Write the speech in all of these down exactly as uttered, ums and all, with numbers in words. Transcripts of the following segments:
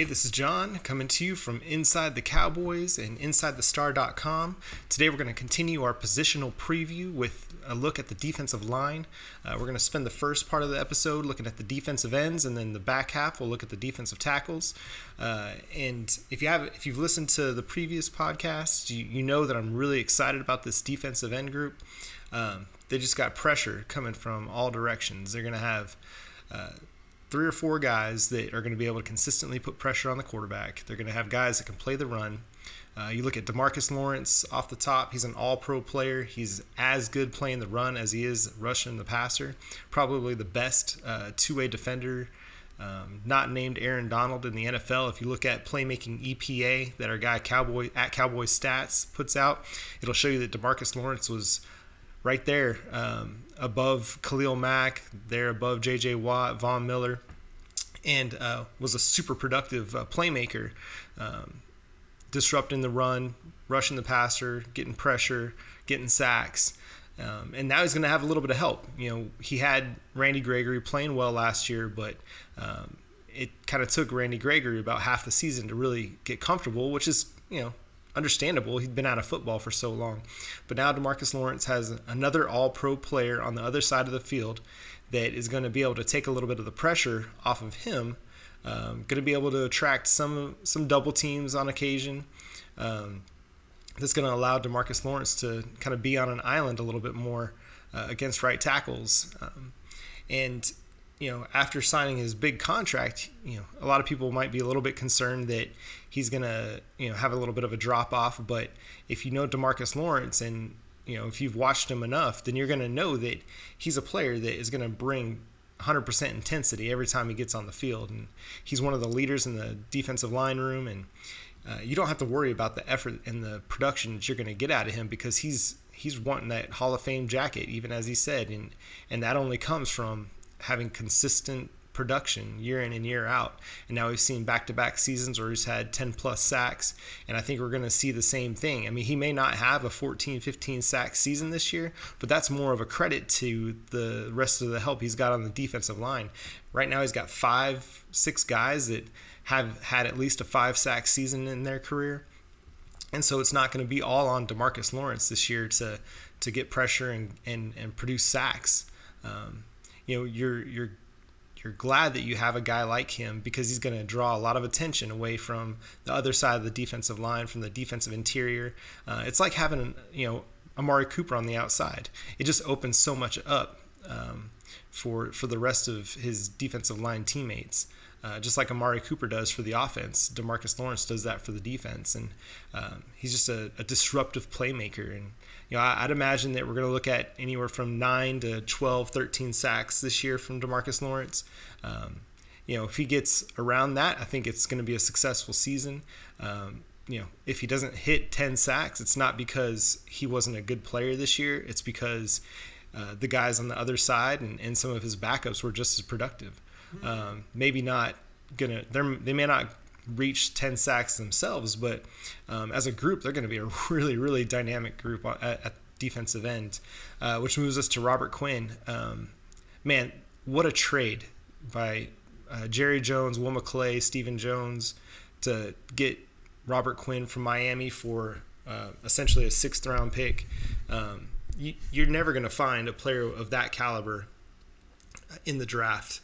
Hey, this is John coming to you from Inside the Cowboys and Inside the Star dot com. Today we're going to continue our positional preview with a look at the defensive line. Uh, we're going to spend the first part of the episode looking at the defensive ends, and then the back half we'll look at the defensive tackles. Uh, and if you have, if you've listened to the previous podcast, you, you know that I'm really excited about this defensive end group. Um, they just got pressure coming from all directions. They're going to have Uh, three or four guys that are going to be able to consistently put pressure on the quarterback. They're going to have guys that can play the run. Uh, you look at DeMarcus Lawrence off the top. He's an all-pro player. He's as good playing the run as he is rushing the passer. Probably the best uh, two-way defender, um, not named Aaron Donald, in the N F L. If you look at playmaking E P A that our guy Cowboy at Cowboy Stats puts out, it'll show you that DeMarcus Lawrence was right there um, above Khalil Mack, there above J J. Watt, Von Miller, and uh, was a super productive uh, playmaker, um, disrupting the run, rushing the passer, getting pressure, getting sacks. Um, and now he's going to have a little bit of help. You know, he had Randy Gregory playing well last year, but um, it kind of took Randy Gregory about half the season to really get comfortable, which is, you know, understandable. He'd been out of football for so long. But now DeMarcus Lawrence has another all-pro player on the other side of the field that is going to be able to take a little bit of the pressure off of him, um, going to be able to attract some some double teams on occasion. Um, that's going to allow DeMarcus Lawrence to kind of be on an island a little bit more uh, against right tackles. Um, and, you know, after signing his big contract, you know, a lot of people might be a little bit concerned that he's going to, you know, have a little bit of a drop off. But if you know DeMarcus Lawrence and, you know, if you've watched him enough, then you're going to know that he's a player that is going to bring one hundred percent intensity every time he gets on the field. And he's one of the leaders in the defensive line room. And uh, you don't have to worry about the effort and the production that you're going to get out of him, because he's he's wanting that Hall of Fame jacket, even as he said. And, and that only comes from having consistent production year in and year out. And now we've seen back-to-back seasons where he's had ten plus sacks, and I think we're going to see the same thing. I mean, he may not have a fourteen, fifteen sack season this year, but that's more of a credit to the rest of the help he's got on the defensive line. Right now he's got five, six guys that have had at least a five sack season in their career. And so it's not going to be all on DeMarcus Lawrence this year to to get pressure and, and, and produce sacks. Um, you know, you're you're you're glad that you have a guy like him, because he's going to draw a lot of attention away from the other side of the defensive line, from the defensive interior. Uh, it's like having an, you know, Amari Cooper on the outside. It just opens so much up um, for for the rest of his defensive line teammates. Uh, just like Amari Cooper does for the offense, DeMarcus Lawrence does that for the defense. And um, he's just a, a disruptive playmaker. And, you know, I, I'd imagine that we're going to look at anywhere from nine to twelve, thirteen sacks this year from DeMarcus Lawrence. Um, you know, if he gets around that, I think it's going to be a successful season. Um, you know, if he doesn't hit ten sacks, it's not because he wasn't a good player this year. It's because uh, the guys on the other side and, and some of his backups were just as productive. Um, maybe not gonna, they may not reach ten sacks themselves, but um, as a group, they're going to be a really, really dynamic group at, at defensive end, uh, which moves us to Robert Quinn. Um, man, what a trade by uh, Jerry Jones, Will McClay, Stephen Jones to get Robert Quinn from Miami for uh, essentially a sixth round pick. Um, you, you're never going to find a player of that caliber in the draft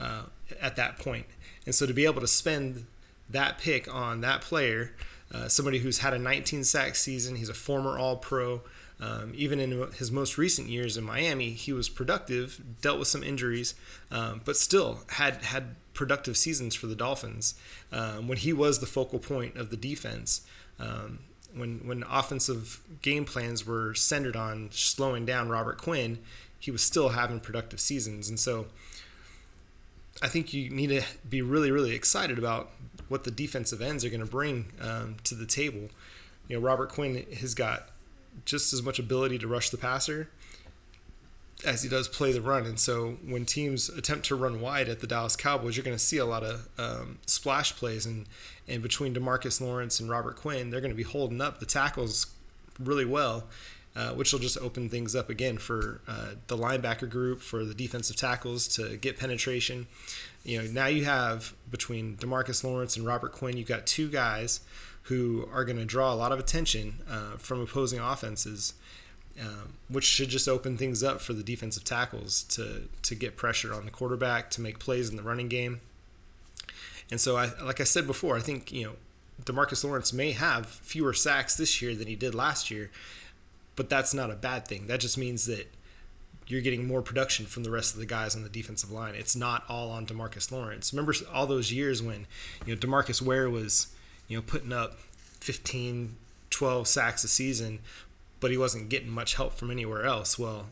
Uh, at that point. And so to be able to spend that pick on that player, uh, somebody who's had a nineteen sack season, he's a former All-Pro. Um, even in his most recent years in Miami, he was productive, dealt with some injuries, um, but still had had productive seasons for the Dolphins um, when he was the focal point of the defense. Um, when when offensive game plans were centered on slowing down Robert Quinn, he was still having productive seasons. And so I think you need to be really, really excited about what the defensive ends are going to bring um, to the table. You know, Robert Quinn has got just as much ability to rush the passer as he does play the run. And so when teams attempt to run wide at the Dallas Cowboys, you're going to see a lot of um, splash plays. And, and between DeMarcus Lawrence and Robert Quinn, they're going to be holding up the tackles really well. uh, which will just open things up again for uh, the linebacker group, for the defensive tackles to get penetration. You know, now you have between DeMarcus Lawrence and Robert Quinn, you've got two guys who are going to draw a lot of attention uh, from opposing offenses, um, which should just open things up for the defensive tackles to to get pressure on the quarterback, to make plays in the running game. And so, I, like I said before, I think, you know, DeMarcus Lawrence may have fewer sacks this year than he did last year, but that's not a bad thing. That just means that you're getting more production from the rest of the guys on the defensive line. It's not all on DeMarcus Lawrence. Remember all those years when, you know, DeMarcus Ware was, you know, putting up fifteen, twelve sacks a season, but he wasn't getting much help from anywhere else. Well,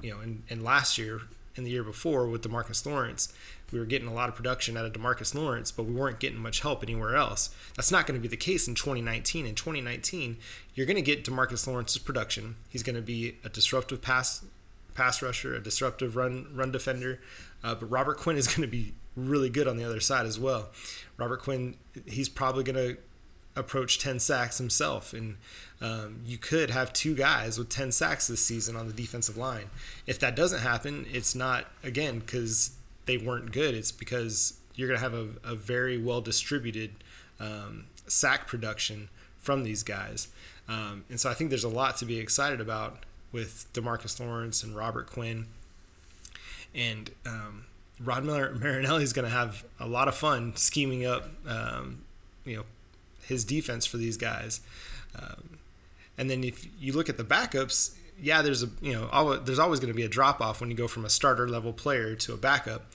you know, and, and last year and the year before with DeMarcus Lawrence, we were getting a lot of production out of DeMarcus Lawrence, but we weren't getting much help anywhere else. That's not going to be the case in twenty nineteen. In twenty nineteen, you're going to get DeMarcus Lawrence's production. He's going to be a disruptive pass pass rusher, a disruptive run run defender. Uh, but Robert Quinn is going to be really good on the other side as well. Robert Quinn, he's probably going to approach ten sacks himself, and um, you could have two guys with ten sacks this season on the defensive line. If that doesn't happen, it's not, again, because they weren't good. It's because you're going to have a, a very well-distributed um, sack production from these guys. Um, and so I think there's a lot to be excited about with DeMarcus Lawrence and Robert Quinn. And um, Rod Marinelli is going to have a lot of fun scheming up, um, you know, his defense for these guys. Um, and then if you look at the backups, yeah, there's a you know always, there's always going to be a drop off when you go from a starter level player to a backup,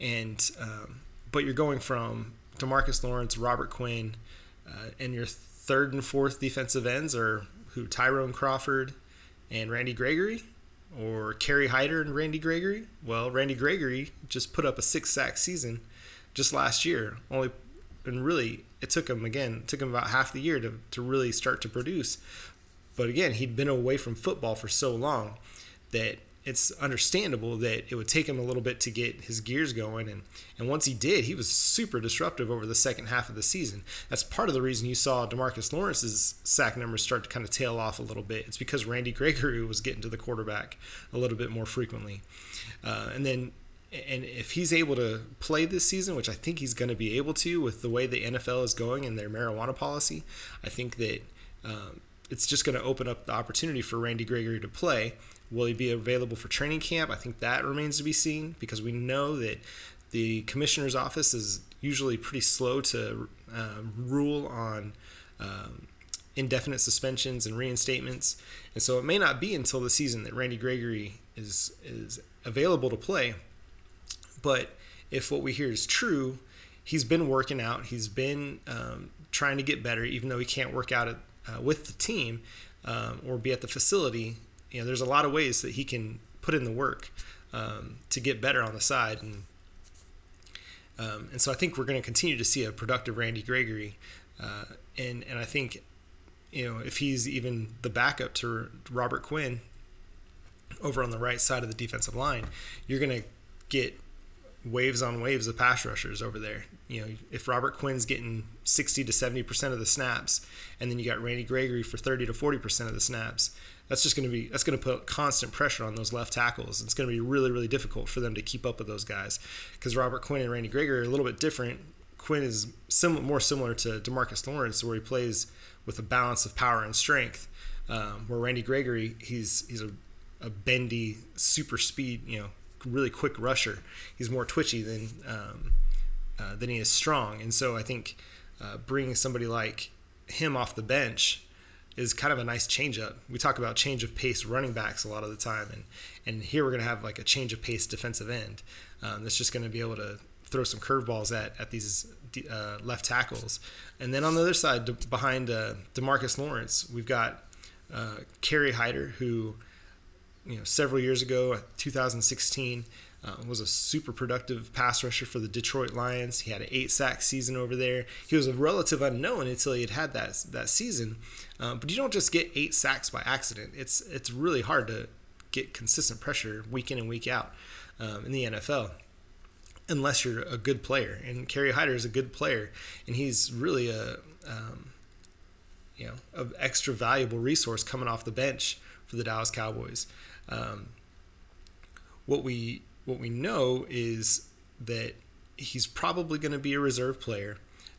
and um, but you're going from DeMarcus Lawrence, Robert Quinn, uh, and your third and fourth defensive ends are who Tyrone Crawford and Randy Gregory, or Kerry Hyder and Randy Gregory. Well, Randy Gregory just put up a six sack season just last year. Only, and really, it took him again, it took him about half the year to, to really start to produce. But again, he'd been away from football for so long that it's understandable that it would take him a little bit to get his gears going. And, and once he did, he was super disruptive over the second half of the season. That's part of the reason you saw DeMarcus Lawrence's sack numbers start to kind of tail off a little bit. It's because Randy Gregory was getting to the quarterback a little bit more frequently. Uh, and then and if he's able to play this season, which I think he's going to be able to with the way the N F L is going and their marijuana policy, I think that um, it's just going to open up the opportunity for Randy Gregory to play. Will he be available for training camp? I think that remains to be seen, because we know that the commissioner's office is usually pretty slow to um, rule on um, indefinite suspensions and reinstatements. And so it may not be until the season that Randy Gregory is, is available to play. But if what we hear is true, he's been working out. He's been um, trying to get better, even though he can't work out at Uh, with the team um, or be at the facility. You know, there's a lot of ways that he can put in the work um, to get better on the side. And um, and so I think we're going to continue to see a productive Randy Gregory. Uh, and, and I think, you know, if he's even the backup to Robert Quinn over on the right side of the defensive line, you're going to get waves on waves of pass rushers over there. You know, if Robert Quinn's getting sixty to seventy percent of the snaps, and then you got Randy Gregory for thirty to forty percent of the snaps, that's just going to be, that's going to put constant pressure on those left tackles. It's going to be really, really difficult for them to keep up with those guys, because Robert Quinn and Randy Gregory are a little bit different. Quinn is sim- more similar to DeMarcus Lawrence, where he plays with a balance of power and strength, um, where Randy Gregory, he's, he's a, a bendy super speed, you know, really quick rusher. He's more twitchy than um, uh, than he is strong. And so I think uh, bringing somebody like him off the bench is kind of a nice change up. We talk about change of pace running backs a lot of the time, and and here we're going to have like a change of pace defensive end um, that's just going to be able to throw some curveballs at at these uh, left tackles. And then on the other side, de- behind uh, DeMarcus Lawrence, we've got uh, Kerry Hyder, who, you know, several years ago, two thousand sixteen, uh, was a super productive pass rusher for the Detroit Lions. He had an eight-sack season over there. He was a relative unknown until he had had that that season. Uh, but you don't just get eight sacks by accident. It's it's really hard to get consistent pressure week in and week out um, in the N F L, unless you're a good player. And Kerry Hyder is a good player, and he's really a um, you know an extra valuable resource coming off the bench for the Dallas Cowboys. Um, what we what we know is that he's probably going to be a reserve player,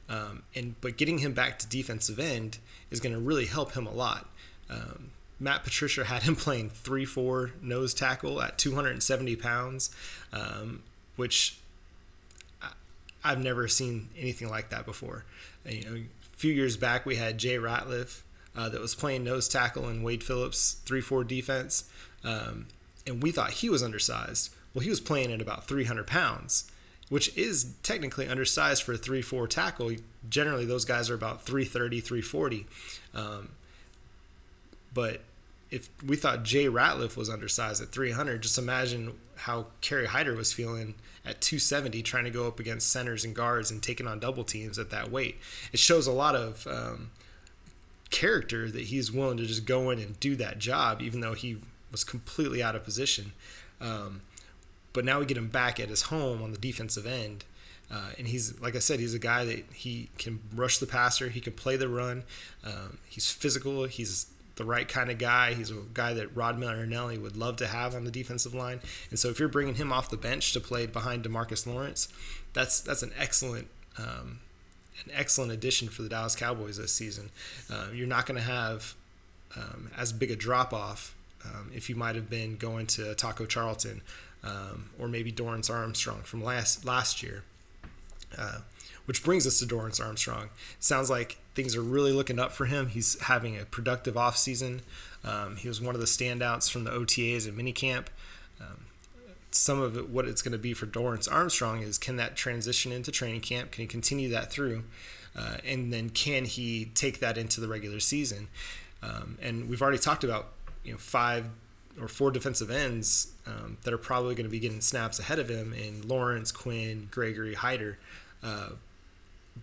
um, and but getting him back to defensive end is going to really help him a lot. Um, Matt Patricia had him playing three four nose tackle at two hundred seventy pounds, um, which I, I've never seen anything like that before. You know, a few years back we had Jay Ratliff uh, that was playing nose tackle in Wade Phillips' three four defense, um, and we thought he was undersized. Well, he was playing at about three hundred pounds, which is technically undersized for a three four tackle. Generally, those guys are about three thirty, three forty. Um, but if we thought Jay Ratliff was undersized at three hundred, just imagine how Kerry Hyder was feeling at two seventy, trying to go up against centers and guards and taking on double teams at that weight. It shows a lot of um, character that he's willing to just go in and do that job, even though he was completely out of position. Um, but now we get him back at his home on the defensive end. Uh, and he's, like I said, he's a guy that he can rush the passer. He can play the run. Um, he's physical. He's the right kind of guy. He's a guy that Rod Marinelli would love to have on the defensive line. And so if you're bringing him off the bench to play behind DeMarcus Lawrence, that's that's an excellent um, an excellent addition for the Dallas Cowboys this season. Uh, you're not going to have um, as big a drop-off um, if you might have been going to Taco Charlton um, or maybe Dorrance Armstrong from last last year. Uh, which brings us to Dorrance Armstrong. Sounds like things are really looking up for him. He's having a productive offseason. Um, he was one of the standouts from the O T As and minicamp. Um, some of it, what it's going to be for Dorrance Armstrong is, can that transition into training camp? Can he continue that through? Uh, and then can he take that into the regular season? Um, and we've already talked about, you know, five or four defensive ends um, that are probably going to be getting snaps ahead of him in Lawrence, Quinn, Gregory, Hyder. Uh,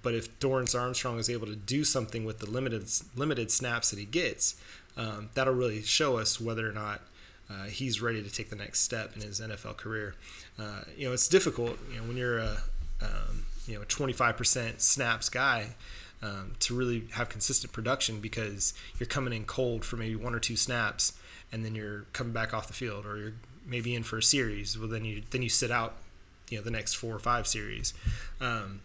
But if Dorrance Armstrong is able to do something with the limited limited snaps that he gets, um, that'll really show us whether or not uh, he's ready to take the next step in his N F L career. Uh, you know, it's difficult, you know, when you're a um, you know a twenty-five percent snaps guy um, to really have consistent production, because you're coming in cold for maybe one or two snaps, and then you're coming back off the field, or you're maybe in for a series. Well, then you then you sit out, you know, the next four or five series. Um,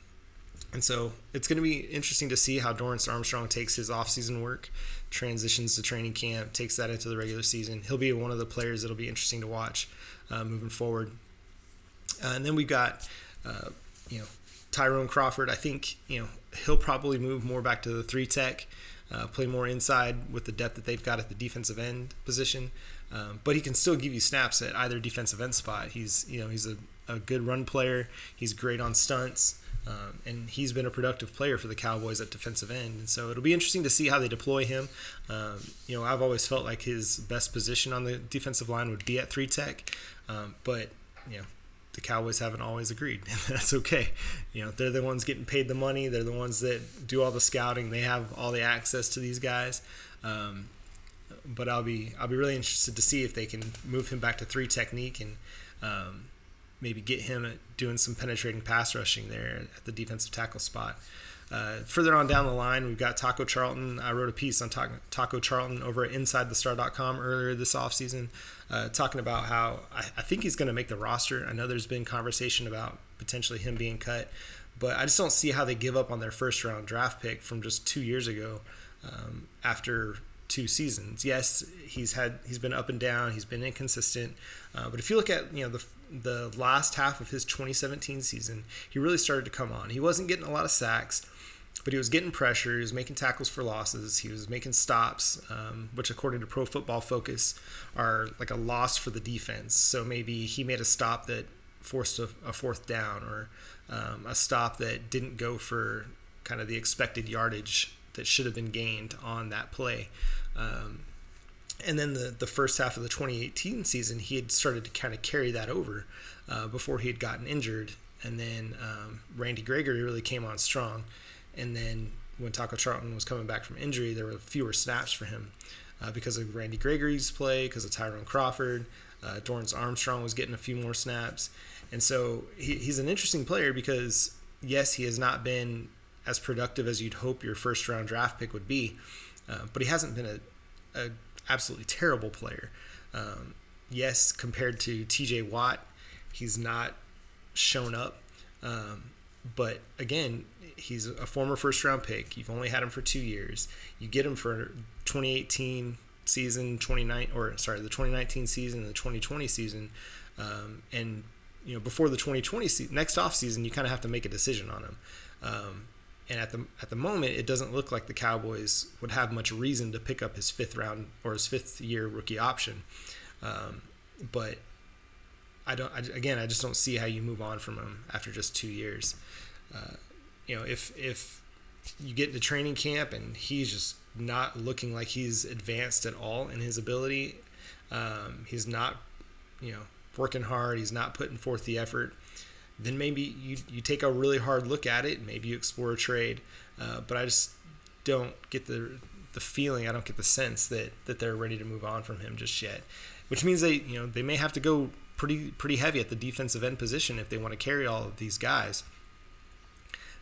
And so it's going to be interesting to see how Dorrance Armstrong takes his offseason work, transitions to training camp, takes that into the regular season. He'll be one of the players that'll be interesting to watch uh, moving forward. Uh, and then we've got, uh, you know, Tyrone Crawford. I think, you know, he'll probably move more back to the three tech, uh, play more inside with the depth that they've got at the defensive end position. Um, but he can still give you snaps at either defensive end spot. He's, you know, he's a, a good run player. He's great on stunts. Um, and he's been a productive player for the Cowboys at defensive end, and so it'll be interesting to see how they deploy him. Um, you know, I've always felt like his best position on the defensive line would be at three tech, um, but you know, the Cowboys haven't always agreed, and that's okay. You know, they're the ones getting paid the money. They're the ones that do all the scouting. They have all the access to these guys. Um, but I'll be I'll be really interested to see if they can move him back to three technique and. Um, maybe get him doing some penetrating pass rushing there at the defensive tackle spot. Uh, further on down the line, we've got Taco Charlton. I wrote a piece on Taco Charlton over at Inside The Star dot com earlier this offseason, uh, talking about how I, I think he's going to make the roster. I know there's been conversation about potentially him being cut, but I just don't see how they give up on their first-round draft pick from just two years ago um, after – two seasons. Yes, he's had he's been up and down. He's been inconsistent. Uh, but if you look at you know the the last half of his twenty seventeen season, he really started to come on. He wasn't getting a lot of sacks, but he was getting pressure. He was making tackles for losses. He was making stops, um, which according to Pro Football Focus are like a loss for the defense. So maybe he made a stop that forced a, a fourth down, or um, a stop that didn't go for kind of the expected yardage that should have been gained on that play. Um, and then the, the first half of the twenty eighteen season, he had started to kind of carry that over uh, before he had gotten injured. And then um, Randy Gregory really came on strong. And then when Taco Charlton was coming back from injury, there were fewer snaps for him uh, because of Randy Gregory's play, because of Tyrone Crawford. Uh, Dorrance Armstrong was getting a few more snaps. And so he, he's an interesting player because, yes, he has not been as productive as you'd hope your first round draft pick would be. Uh, but he hasn't been a, a absolutely terrible player. Um, yes, compared to T J Watt, he's not shown up. Um, but again, he's a former first-round pick. You've only had him for two years. You get him for twenty eighteen season, twenty nineteen or sorry, the twenty nineteen season and the twenty twenty season, um, and you know before the twenty twenty se- next off season, you kind of have to make a decision on him. Um, and at the at the moment, it doesn't look like the Cowboys would have much reason to pick up his fifth round or his fifth year rookie option. Um, but I don't. I, again, I just don't see how you move on from him after just two years. Uh, you know, if if you get to training camp and he's just not looking like he's advanced at all in his ability, um, he's not, you know, working hard. He's not putting forth the effort. Then maybe you you take a really hard look at it. Maybe you explore a trade. Uh, but I just don't get the the feeling. I don't get the sense that that they're ready to move on from him just yet. Which means they you know they may have to go pretty pretty heavy at the defensive end position if they want to carry all of these guys.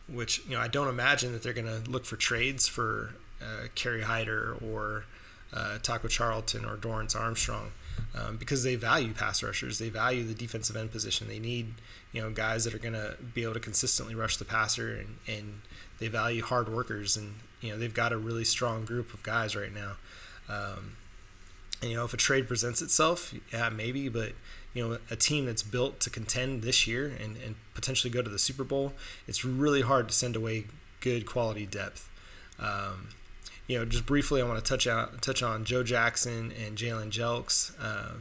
Which you know I don't imagine that they're going to look for trades for uh, Kerry Hyder or uh, Taco Charlton or Dorrance Armstrong. Um, because they value pass rushers, they value the defensive end position. They need, you know, guys that are going to be able to consistently rush the passer, and, and they value hard workers. And you know, they've got a really strong group of guys right now. Um, and you know, if a trade presents itself, yeah, maybe. But you know, a team that's built to contend this year and, and potentially go to the Super Bowl, it's really hard to send away good quality depth. Um, You know, just briefly, I want to touch out touch on Joe Jackson and Jalen Jelks. Uh,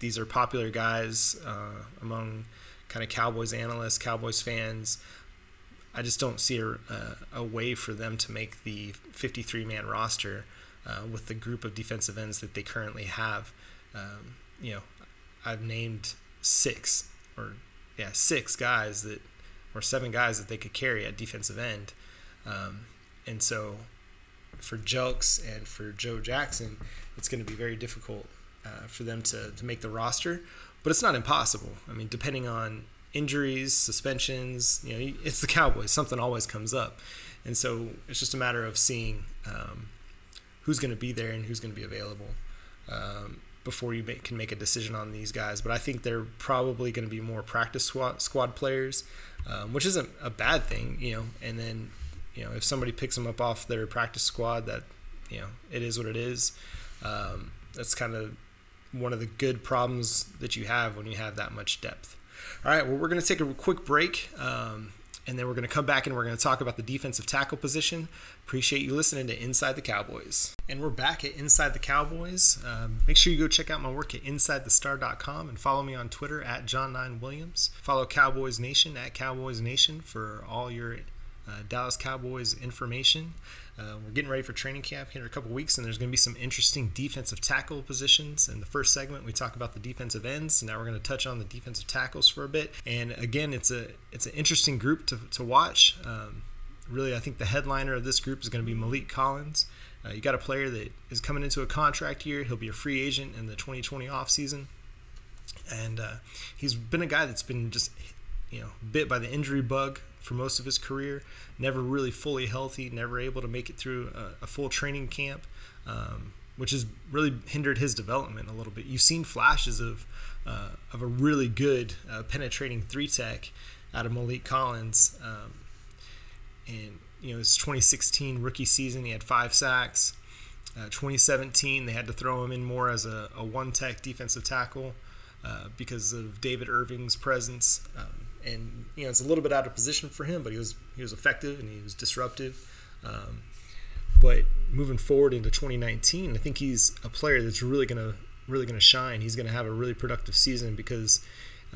these are popular guys uh, among kind of Cowboys analysts, Cowboys fans. I just don't see a, a, a way for them to make the fifty-three man roster uh, with the group of defensive ends that they currently have. Um, you know, I've named six or yeah six guys that or seven guys that they could carry at defensive end, um, and so. For Jelks and for Joe Jackson, it's going to be very difficult uh, for them to, to make the roster, but it's not impossible. I mean, depending on injuries, suspensions, you know, it's the Cowboys. Something always comes up. And so it's just a matter of seeing um, who's going to be there and who's going to be available um, before you make, can make a decision on these guys. But I think they're probably going to be more practice squad, squad players, um, which isn't a bad thing, you know, and then you know, if somebody picks them up off their practice squad, that, you know, it is what it is. Um, that's kind of one of the good problems that you have when you have that much depth. All right, well, we're going to take a quick break, um, and then we're going to come back and we're going to talk about the defensive tackle position. Appreciate you listening to Inside the Cowboys. And we're back at Inside the Cowboys. Um, make sure you go check out my work at inside the star dot com and follow me on Twitter at John nine Williams. Follow Cowboys Nation at Cowboys Nation for all your Uh, Dallas Cowboys information. Uh, we're getting ready for training camp here in a couple weeks, and there's going to be some interesting defensive tackle positions. In the first segment, we talk about the defensive ends, and now we're going to touch on the defensive tackles for a bit. And again, it's a it's an interesting group to, to watch. Um, really, I think the headliner of this group is going to be Malik Collins. Uh, you got a player that is coming into a contract year. He'll be a free agent in the twenty twenty offseason. And uh, he's been a guy that's been just you know bit by the injury bug for most of his career, never really fully healthy, never able to make it through a, a full training camp, um, which has really hindered his development a little bit. You've seen flashes of uh, of a really good uh, penetrating three tech out of Malik Collins, um, and you know his twenty sixteen rookie season he had five sacks. Uh, twenty seventeen they had to throw him in more as a, a one tech defensive tackle uh, because of David Irving's presence. Um, And, you know, it's a little bit out of position for him, but he was he was effective and he was disruptive. Um, but moving forward into twenty nineteen, I think he's a player that's really going to really gonna shine. He's going to have a really productive season because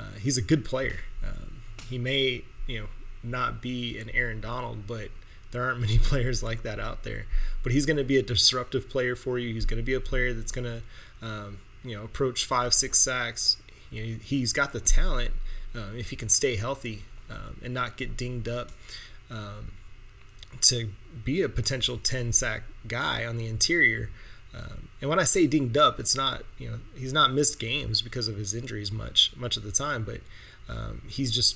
uh, he's a good player. Um, he may, you know, not be an Aaron Donald, but there aren't many players like that out there. But he's going to be a disruptive player for you. He's going to be a player that's going to, um, you know, approach five, six sacks. You know, he's got the talent. Um, if he can stay healthy um, and not get dinged up, um, to be a potential ten sack guy on the interior. Um, and when I say dinged up, it's not, you know, he's not missed games because of his injuries much, much of the time, but um, he's just,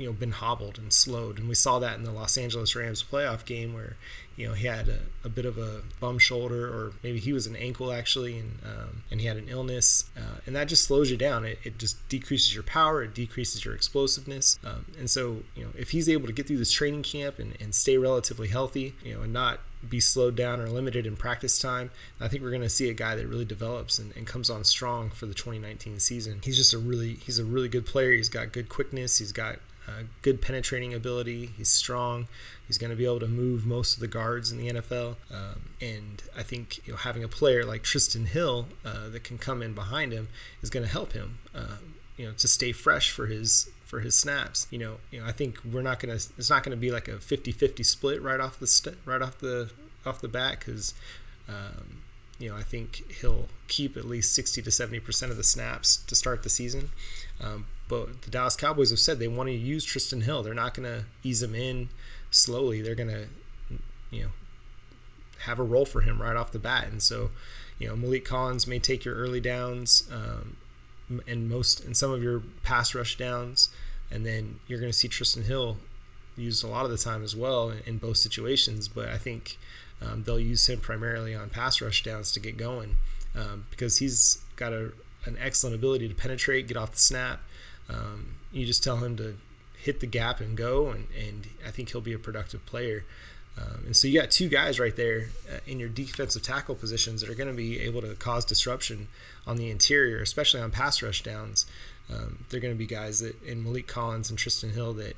you know, been hobbled and slowed. And we saw that in the Los Angeles Rams playoff game where, you know, he had a, a bit of a bum shoulder, or maybe he was an ankle actually, and um, and he had an illness. Uh, and that just slows you down. It, it just decreases your power. It decreases your explosiveness. Um, and so, you know, if he's able to get through this training camp and, and stay relatively healthy, you know, and not be slowed down or limited in practice time, I think we're going to see a guy that really develops and, and comes on strong for the twenty nineteen season. He's just a really, he's a really good player. He's got good quickness. He's got uh, good penetrating ability. He's strong. He's going to be able to move most of the guards in the N F L. Um, and I think, you know, having a player like Tristan Hill uh, that can come in behind him is going to help him, uh, you know, to stay fresh for his for his snaps. You know, you know, I think we're not going to, it's not going to be like a fifty-fifty split right off the st- right off the off the bat, because um, you know, I think he'll keep at least sixty to seventy percent of the snaps to start the season. Um, but the Dallas Cowboys have said they want to use Tristan Hill. They're not going to ease him in slowly. They're going to, you know, have a role for him right off the bat. And so, you know, Malik Collins may take your early downs, um, and most and some of your pass rush downs, and then you're going to see Tristan Hill used a lot of the time as well in, in both situations. But I think um, they'll use him primarily on pass rush downs to get going, um, because he's got a an excellent ability to penetrate, get off the snap. Um, you just tell him to hit the gap and go, and, and I think he'll be a productive player. Um, and so you got two guys right there uh, in your defensive tackle positions that are going to be able to cause disruption on the interior, especially on pass rush downs. Um, they're going to be guys that, in Malik Collins and Tristan Hill, that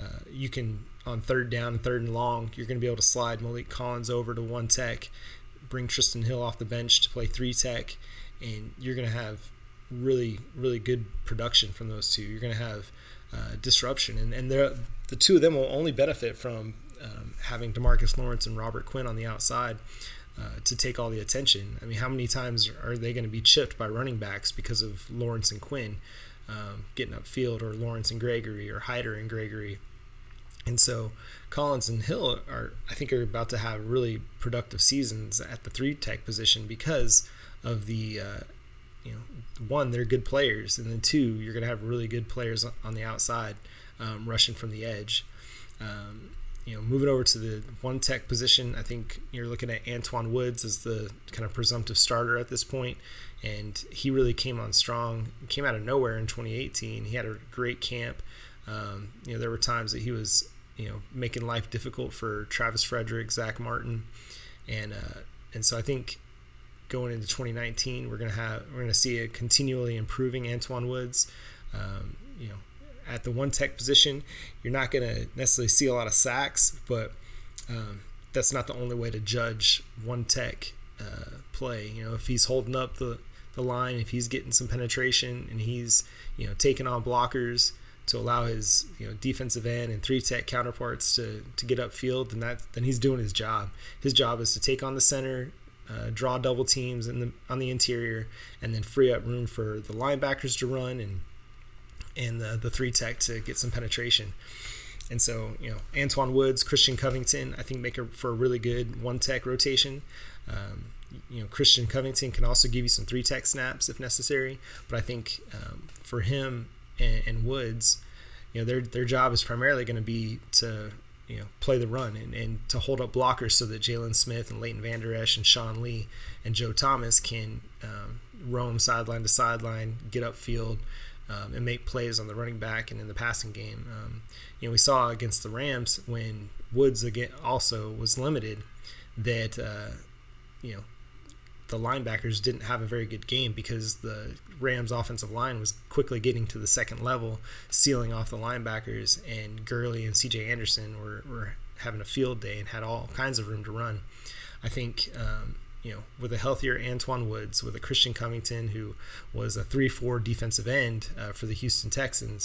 uh, you can, on third down, third and long, you're going to be able to slide Malik Collins over to one tech, bring Tristan Hill off the bench to play three tech, and you're going to have really, really good production from those two. You're going to have uh, disruption, and, and the two of them will only benefit from Um, having DeMarcus Lawrence and Robert Quinn on the outside uh, to take all the attention. I mean, how many times are they going to be chipped by running backs because of Lawrence and Quinn um, getting upfield, or Lawrence and Gregory, or Hyder and Gregory? And so Collins and Hill are, I think, are about to have really productive seasons at the three tech position because of the, uh, you know, one, they're good players, and then two, you're going to have really good players on the outside um, rushing from the edge. Um, You know, moving over to the one tech position, I think you're looking at Antoine Woods as the kind of presumptive starter at this point, and he really came on strong. He came out of nowhere in twenty eighteen. He had a great camp. Um, you know, there were times that he was, you know, making life difficult for Travis Frederick, Zach Martin, and uh, and so I think going into twenty nineteen, we're gonna have we're gonna see a continually improving Antoine Woods. Um, you know. At the one tech position, you're not going to necessarily see a lot of sacks, but um, that's not the only way to judge one tech uh, play. You know, if he's holding up the, the line, if he's getting some penetration, and he's, you know, taking on blockers to allow his, you know, defensive end and three tech counterparts to to get upfield, then that then he's doing his job. His job is to take on the center, Uh, draw double teams in the on the interior, and then free up room for the linebackers to run and. and the, the three tech to get some penetration. And so, you know, Antoine Woods, Christian Covington, I think make a, for a really good one tech rotation. Um, you know, Christian Covington can also give you some three tech snaps if necessary, but I think um, for him and, and Woods, you know, their their job is primarily going to be to, you know, play the run and, and to hold up blockers so that Jalen Smith and Leighton Vander Esch and Sean Lee and Joe Thomas can um, roam sideline to sideline, get upfield, Um, and make plays on the running back and in the passing game. Um, you know, we saw against the Rams when Woods again also was limited that, uh, you know, the linebackers didn't have a very good game because the Rams offensive line was quickly getting to the second level, sealing off the linebackers, and Gurley and C J Anderson were, were having a field day and had all kinds of room to run. I think, um, you know, with a healthier Antoine Woods, with a Christian Covington, who was a three four defensive end uh, for the Houston Texans,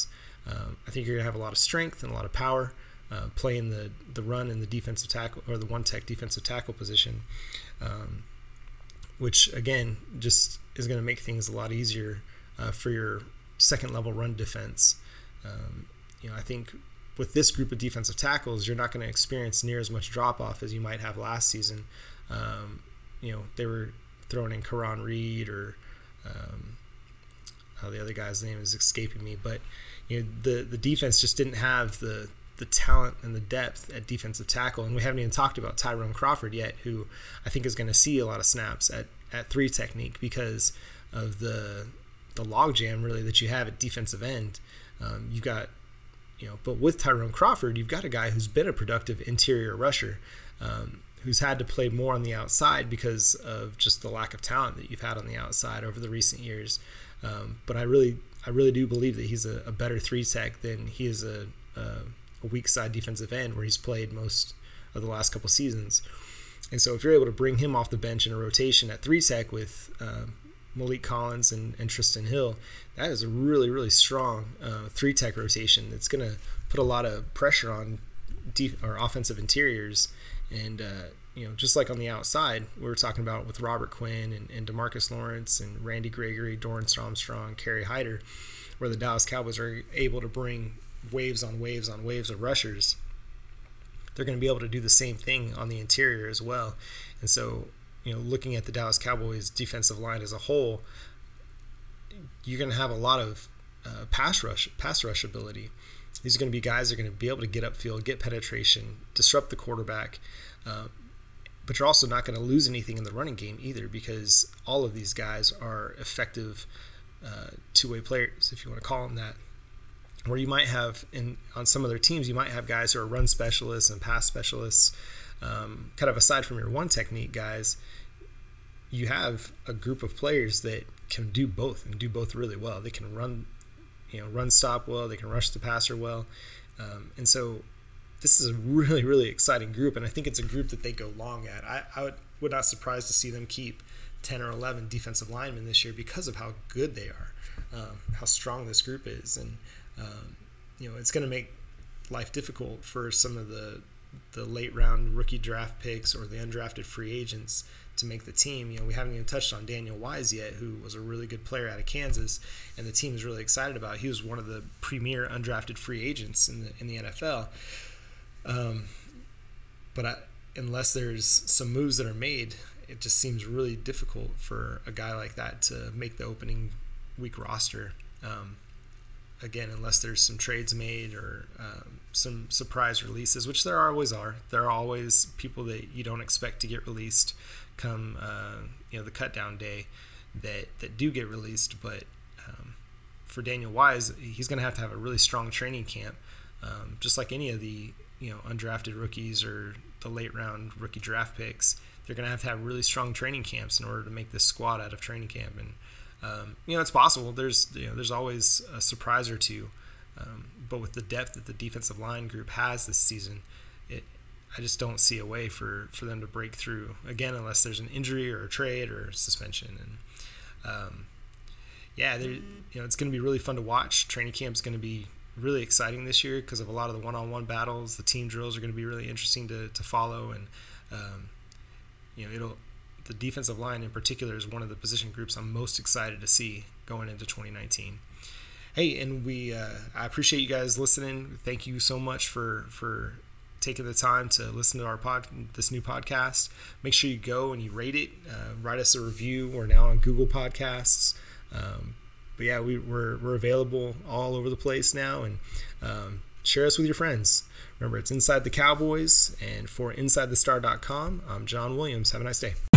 um, I think you're going to have a lot of strength and a lot of power uh, playing the, the run and the defensive tackle, or the one-tech defensive tackle position, um, which, again, just is going to make things a lot easier uh, for your second-level run defense. Um, you know, I think with this group of defensive tackles, you're not going to experience near as much drop-off as you might have last season. Um, You know, they were throwing in Karan Reed or um, Uh, the other guy's name is escaping me, but you know, the the defense just didn't have the the talent and the depth at defensive tackle, and we haven't even talked about Tyrone Crawford yet, who I think is going to see a lot of snaps at at three technique because of the the logjam really that you have at defensive end. Um, you got you know, but with Tyrone Crawford, you've got a guy who's been a productive interior rusher, um, who's had to play more on the outside because of just the lack of talent that you've had on the outside over the recent years. Um, but I really, I really do believe that he's a, a better three tech than he is a, a, a weak side defensive end where he's played most of the last couple seasons. And so if you're able to bring him off the bench in a rotation at three tech with um, Malik Collins and, and Tristan Hill, that is a really, really strong uh, three tech rotation. That's going to put a lot of pressure on de- or offensive interiors. And, uh, you know, just like on the outside, we were talking about with Robert Quinn and, and DeMarcus Lawrence and Randy Gregory, Dorrance Armstrong, Kerry Hyder, where the Dallas Cowboys are able to bring waves on waves on waves of rushers. They're going to be able to do the same thing on the interior as well. And so, you know, looking at the Dallas Cowboys defensive line as a whole, you're going to have a lot of uh, pass rush, pass rush ability. These are going to be guys that are going to be able to get upfield, get penetration, disrupt the quarterback. Uh, but you're also not going to lose anything in the running game either, because all of these guys are effective uh, two-way players, if you want to call them that. Where you might have, in on some of their teams, you might have guys who are run specialists and pass specialists. Um, kind of aside from your one technique guys, you have a group of players that can do both and do both really well. They can run You know, run stop well. They can rush the passer well, um, and so this is a really, really exciting group. And I think it's a group that they go long at. I, I would, would not surprise to see them keep ten or eleven defensive linemen this year because of how good they are, um, how strong this group is, and um, you know, it's going to make life difficult for some of the the late round rookie draft picks or the undrafted free agents to make the team. You know, we haven't even touched on Daniel Wise yet, who was a really good player out of Kansas, and the team is really excited about. He was one of the premier undrafted free agents in the in the N F L. Um, but I, unless there's some moves that are made, it just seems really difficult for a guy like that to make the opening week roster. Um, again, unless there's some trades made or um, some surprise releases, which there always are. There are always people that you don't expect to get released come uh, you know, the cut down day that, that do get released. But um, for Daniel Wise, he's going to have to have a really strong training camp, um, just like any of the you know undrafted rookies or the late round rookie draft picks. They're going to have to have really strong training camps in order to make this squad out of training camp. And um, you know, it's possible. There's you know, there's always a surprise or two, um, but with the depth that the defensive line group has this season, it, I just don't see a way for, for them to break through again, unless there's an injury or a trade or a suspension. And um, yeah, you know, it's going to be really fun to watch. Training camp is going to be really exciting this year because of a lot of the one-on-one battles. The team drills are going to be really interesting to, to follow, and um, you know, it'll the defensive line in particular is one of the position groups I'm most excited to see going into twenty nineteen. Hey, and we uh, I appreciate you guys listening. Thank you so much for for. taking the time to listen to our pod, this new podcast. Make sure you go and you rate it, uh, write us a review. We're now on Google Podcasts. Um, but yeah, we, we're, we're available all over the place now, and um, share us with your friends. Remember, it's Inside the Cowboys, and for inside the star dot com, I'm John Williams. Have a nice day.